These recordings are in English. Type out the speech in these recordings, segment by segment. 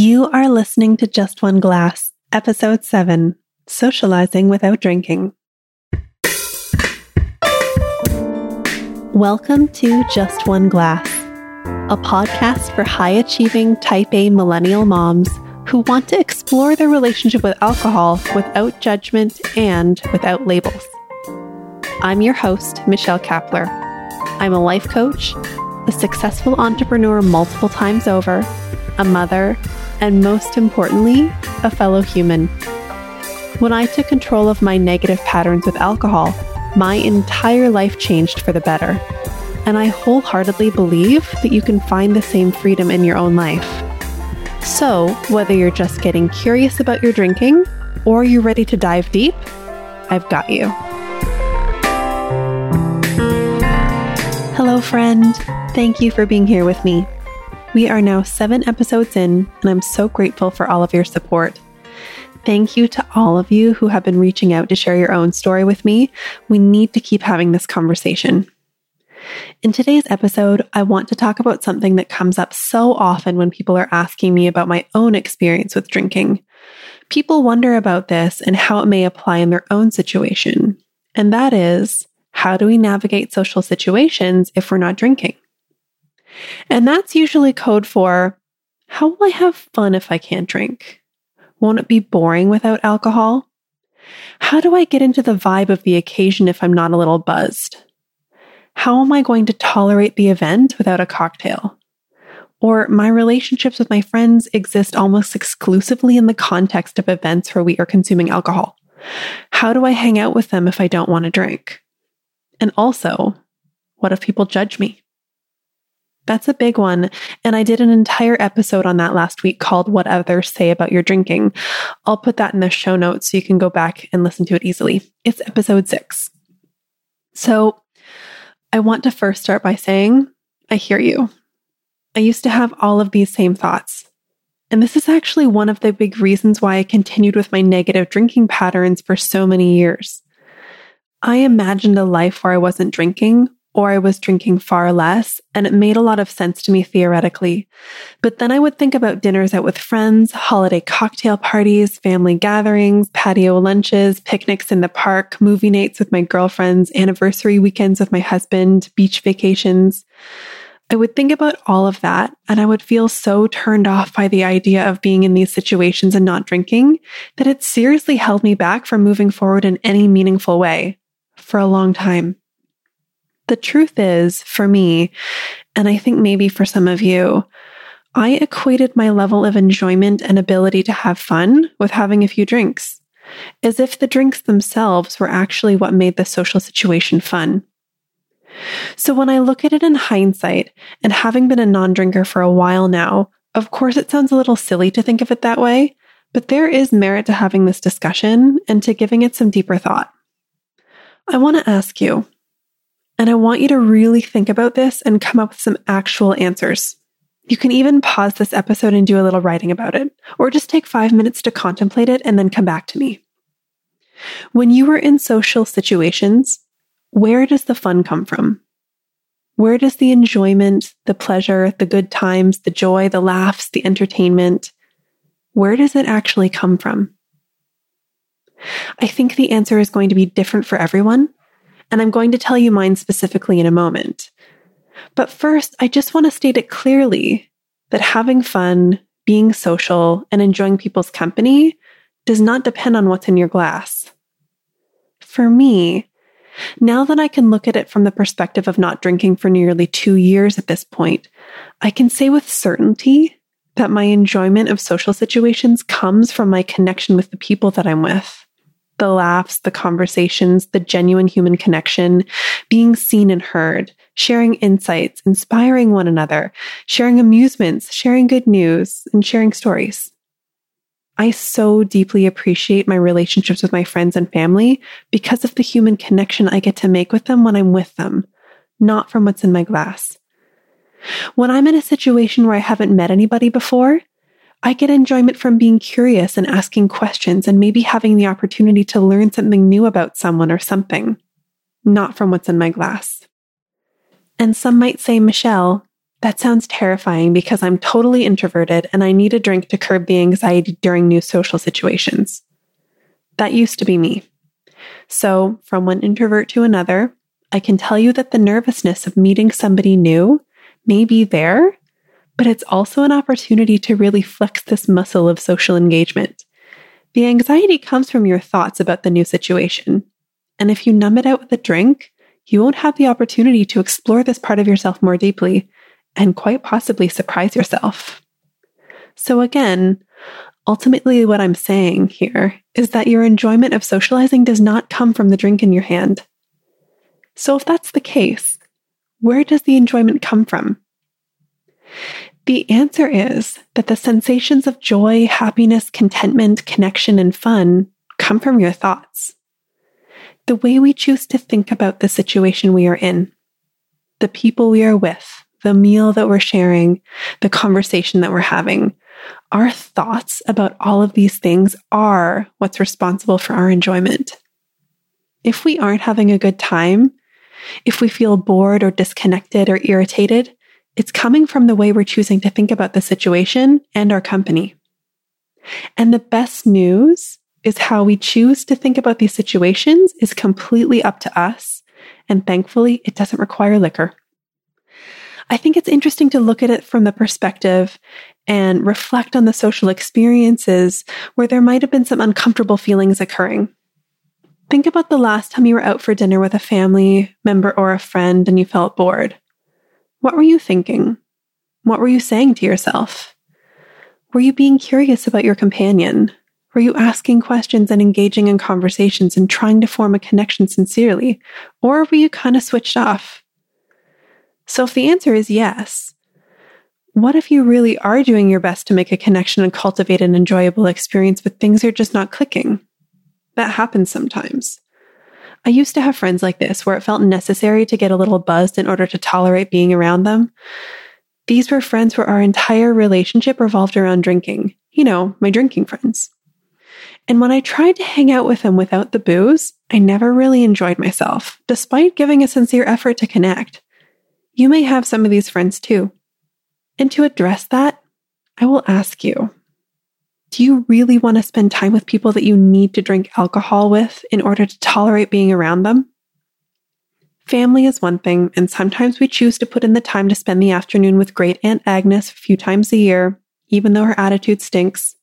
You are listening to Just One Glass, Episode 7, Socializing Without Drinking. Welcome to Just One Glass, a podcast for high-achieving type A millennial moms who want to explore their relationship with alcohol without judgment and without labels. I'm your host, Michelle Kapler. I'm a life coach, a successful entrepreneur multiple times over, a mother, and most importantly, a fellow human. When I took control of my negative patterns with alcohol, my entire life changed for the better. And I wholeheartedly believe that you can find the same freedom in your own life. So, whether you're just getting curious about your drinking or you're ready to dive deep, I've got you. Hello, friend. Thank you for being here with me. We are now 7 episodes in, and I'm so grateful for all of your support. Thank you to all of you who have been reaching out to share your own story with me. We need to keep having this conversation. In today's episode, I want to talk about something that comes up so often when people are asking me about my own experience with drinking. People wonder about this and how it may apply in their own situation, and that is, how do we navigate social situations if we're not drinking? And that's usually code for, how will I have fun if I can't drink? Won't it be boring without alcohol? How do I get into the vibe of the occasion if I'm not a little buzzed? How am I going to tolerate the event without a cocktail? Or my relationships with my friends exist almost exclusively in the context of events where we are consuming alcohol. How do I hang out with them if I don't want to drink? And also, what if people judge me? That's a big one, and I did an entire episode on that last week called What Others Say About Your Drinking. I'll put that in the show notes so you can go back and listen to it easily. It's episode 6. So, I want to first start by saying, I hear you. I used to have all of these same thoughts. And this is actually one of the big reasons why I continued with my negative drinking patterns for so many years. I imagined a life where I wasn't drinking, or I was drinking far less, and it made a lot of sense to me theoretically. But then I would think about dinners out with friends, holiday cocktail parties, family gatherings, patio lunches, picnics in the park, movie nights with my girlfriends, anniversary weekends with my husband, beach vacations. I would think about all of that, and I would feel so turned off by the idea of being in these situations and not drinking that it seriously held me back from moving forward in any meaningful way for a long time. The truth is, for me, and I think maybe for some of you, I equated my level of enjoyment and ability to have fun with having a few drinks, as if the drinks themselves were actually what made the social situation fun. So when I look at it in hindsight, and having been a non-drinker for a while now, of course it sounds a little silly to think of it that way, but there is merit to having this discussion and to giving it some deeper thought. I want to ask you, and I want you to really think about this and come up with some actual answers. You can even pause this episode and do a little writing about it, or just take 5 minutes to contemplate it and then come back to me. When you were in social situations, where does the fun come from? Where does the enjoyment, the pleasure, the good times, the joy, the laughs, the entertainment, where does it actually come from? I think the answer is going to be different for everyone, and I'm going to tell you mine specifically in a moment. But first, I just want to state it clearly that having fun, being social, and enjoying people's company does not depend on what's in your glass. For me, now that I can look at it from the perspective of not drinking for nearly 2 years at this point, I can say with certainty that my enjoyment of social situations comes from my connection with the people that I'm with. The laughs, the conversations, the genuine human connection, being seen and heard, sharing insights, inspiring one another, sharing amusements, sharing good news, and sharing stories. I so deeply appreciate my relationships with my friends and family because of the human connection I get to make with them when I'm with them, not from what's in my glass. When I'm in a situation where I haven't met anybody before, I get enjoyment from being curious and asking questions and maybe having the opportunity to learn something new about someone or something, not from what's in my glass. And some might say, Michelle, That sounds terrifying because I'm totally introverted and I need a drink to curb the anxiety during new social situations. That used to be me. So from one introvert to another, I can tell you that the nervousness of meeting somebody new may be there, but it's also an opportunity to really flex this muscle of social engagement. The anxiety comes from your thoughts about the new situation. And if you numb it out with a drink, you won't have the opportunity to explore this part of yourself more deeply and quite possibly surprise yourself. So again, ultimately what I'm saying here is that your enjoyment of socializing does not come from the drink in your hand. So if that's the case, where does the enjoyment come from? The answer is that the sensations of joy, happiness, contentment, connection, and fun come from your thoughts. The way we choose to think about the situation we are in, the people we are with, the meal that we're sharing, the conversation that we're having, our thoughts about all of these things are what's responsible for our enjoyment. If we aren't having a good time, if we feel bored or disconnected or irritated, it's coming from the way we're choosing to think about the situation and our company. And the best news is how we choose to think about these situations is completely up to us. And thankfully, it doesn't require liquor. I think it's interesting to look at it from the perspective and reflect on the social experiences where there might have been some uncomfortable feelings occurring. Think about the last time you were out for dinner with a family member or a friend and you felt bored. What were you thinking? What were you saying to yourself? Were you being curious about your companion? Were you asking questions and engaging in conversations and trying to form a connection sincerely? Or were you kind of switched off? So if the answer is yes, what if you really are doing your best to make a connection and cultivate an enjoyable experience, but things are just not clicking? That happens sometimes. I used to have friends like this where it felt necessary to get a little buzzed in order to tolerate being around them. These were friends where our entire relationship revolved around drinking. You know, my drinking friends. And when I tried to hang out with them without the booze, I never really enjoyed myself, despite giving a sincere effort to connect. You may have some of these friends too. And to address that, I will ask you, do you really want to spend time with people that you need to drink alcohol with in order to tolerate being around them? Family is one thing, and sometimes we choose to put in the time to spend the afternoon with Great Aunt Agnes a few times a year, even though her attitude stinks.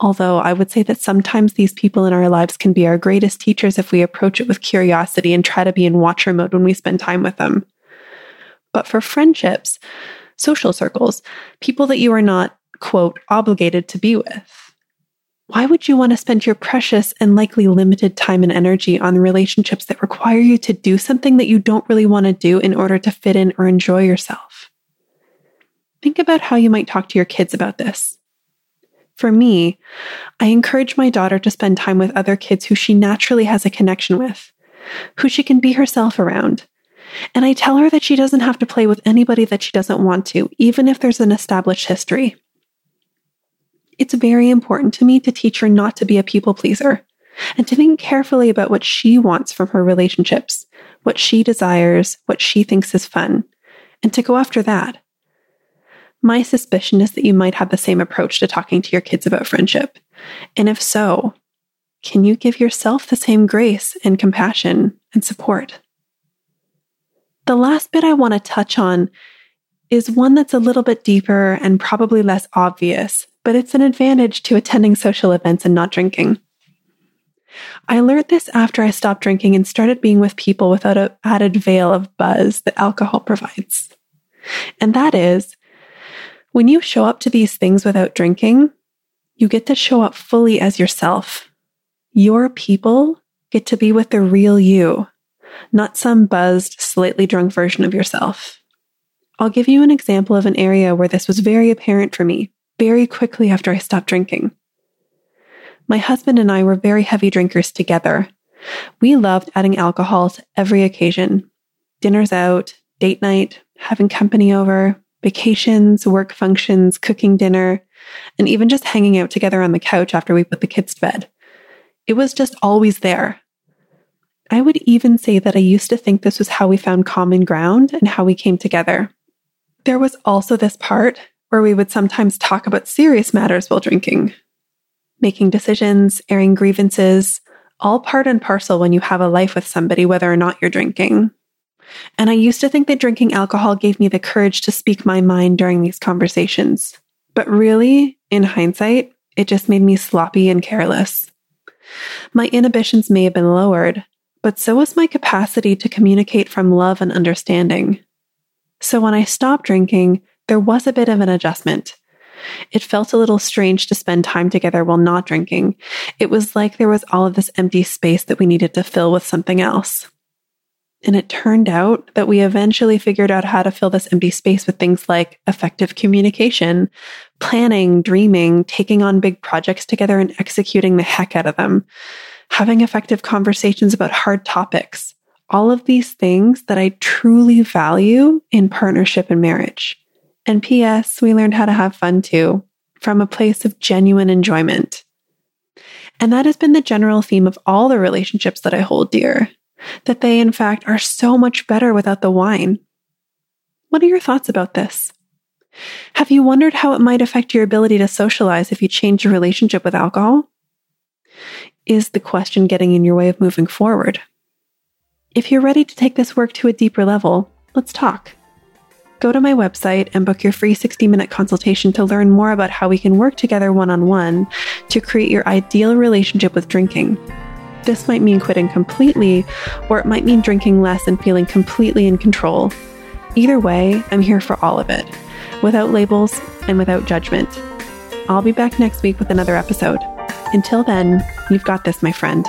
Although I would say that sometimes these people in our lives can be our greatest teachers if we approach it with curiosity and try to be in watcher mode when we spend time with them. But for friendships, social circles, people that you are not, quote, obligated to be with, why would you want to spend your precious and likely limited time and energy on relationships that require you to do something that you don't really want to do in order to fit in or enjoy yourself? Think about how you might talk to your kids about this. For me, I encourage my daughter to spend time with other kids who she naturally has a connection with, who she can be herself around. And I tell her that she doesn't have to play with anybody that she doesn't want to, even if there's an established history. It's very important to me to teach her not to be a people pleaser and to think carefully about what she wants from her relationships, what she desires, what she thinks is fun, and to go after that. My suspicion is that you might have the same approach to talking to your kids about friendship. And if so, can you give yourself the same grace and compassion and support? The last bit I want to touch on is one that's a little bit deeper and probably less obvious, but it's an advantage to attending social events and not drinking. I learned this after I stopped drinking and started being with people without an added veil of buzz that alcohol provides. And that is, when you show up to these things without drinking, you get to show up fully as yourself. Your people get to be with the real you, not some buzzed, slightly drunk version of yourself. I'll give you an example of an area where this was very apparent for me very quickly after I stopped drinking. My husband and I were very heavy drinkers together. We loved adding alcohol to every occasion. Dinners out, date night, having company over, vacations, work functions, cooking dinner, and even just hanging out together on the couch after we put the kids to bed. It was just always there. I would even say that I used to think this was how we found common ground and how we came together. There was also this part where we would sometimes talk about serious matters while drinking. Making decisions, airing grievances, all part and parcel when you have a life with somebody, whether or not you're drinking. And I used to think that drinking alcohol gave me the courage to speak my mind during these conversations. But really, in hindsight, it just made me sloppy and careless. My inhibitions may have been lowered, but so was my capacity to communicate from love and understanding. So when I stopped drinking, there was a bit of an adjustment. It felt a little strange to spend time together while not drinking. It was like there was all of this empty space that we needed to fill with something else. And it turned out that we eventually figured out how to fill this empty space with things like effective communication, planning, dreaming, taking on big projects together and executing the heck out of them, having effective conversations about hard topics, all of these things that I truly value in partnership and marriage. And P.S., we learned how to have fun too, from a place of genuine enjoyment. And that has been the general theme of all the relationships that I hold dear, that they, in fact, are so much better without the wine. What are your thoughts about this? Have you wondered how it might affect your ability to socialize if you change your relationship with alcohol? Is the question getting in your way of moving forward? If you're ready to take this work to a deeper level, let's talk. Go to my website and book your free 60-minute consultation to learn more about how we can work together one-on-one to create your ideal relationship with drinking. This might mean quitting completely, or it might mean drinking less and feeling completely in control. Either way, I'm here for all of it, without labels and without judgment. I'll be back next week with another episode. Until then, you've got this, my friend.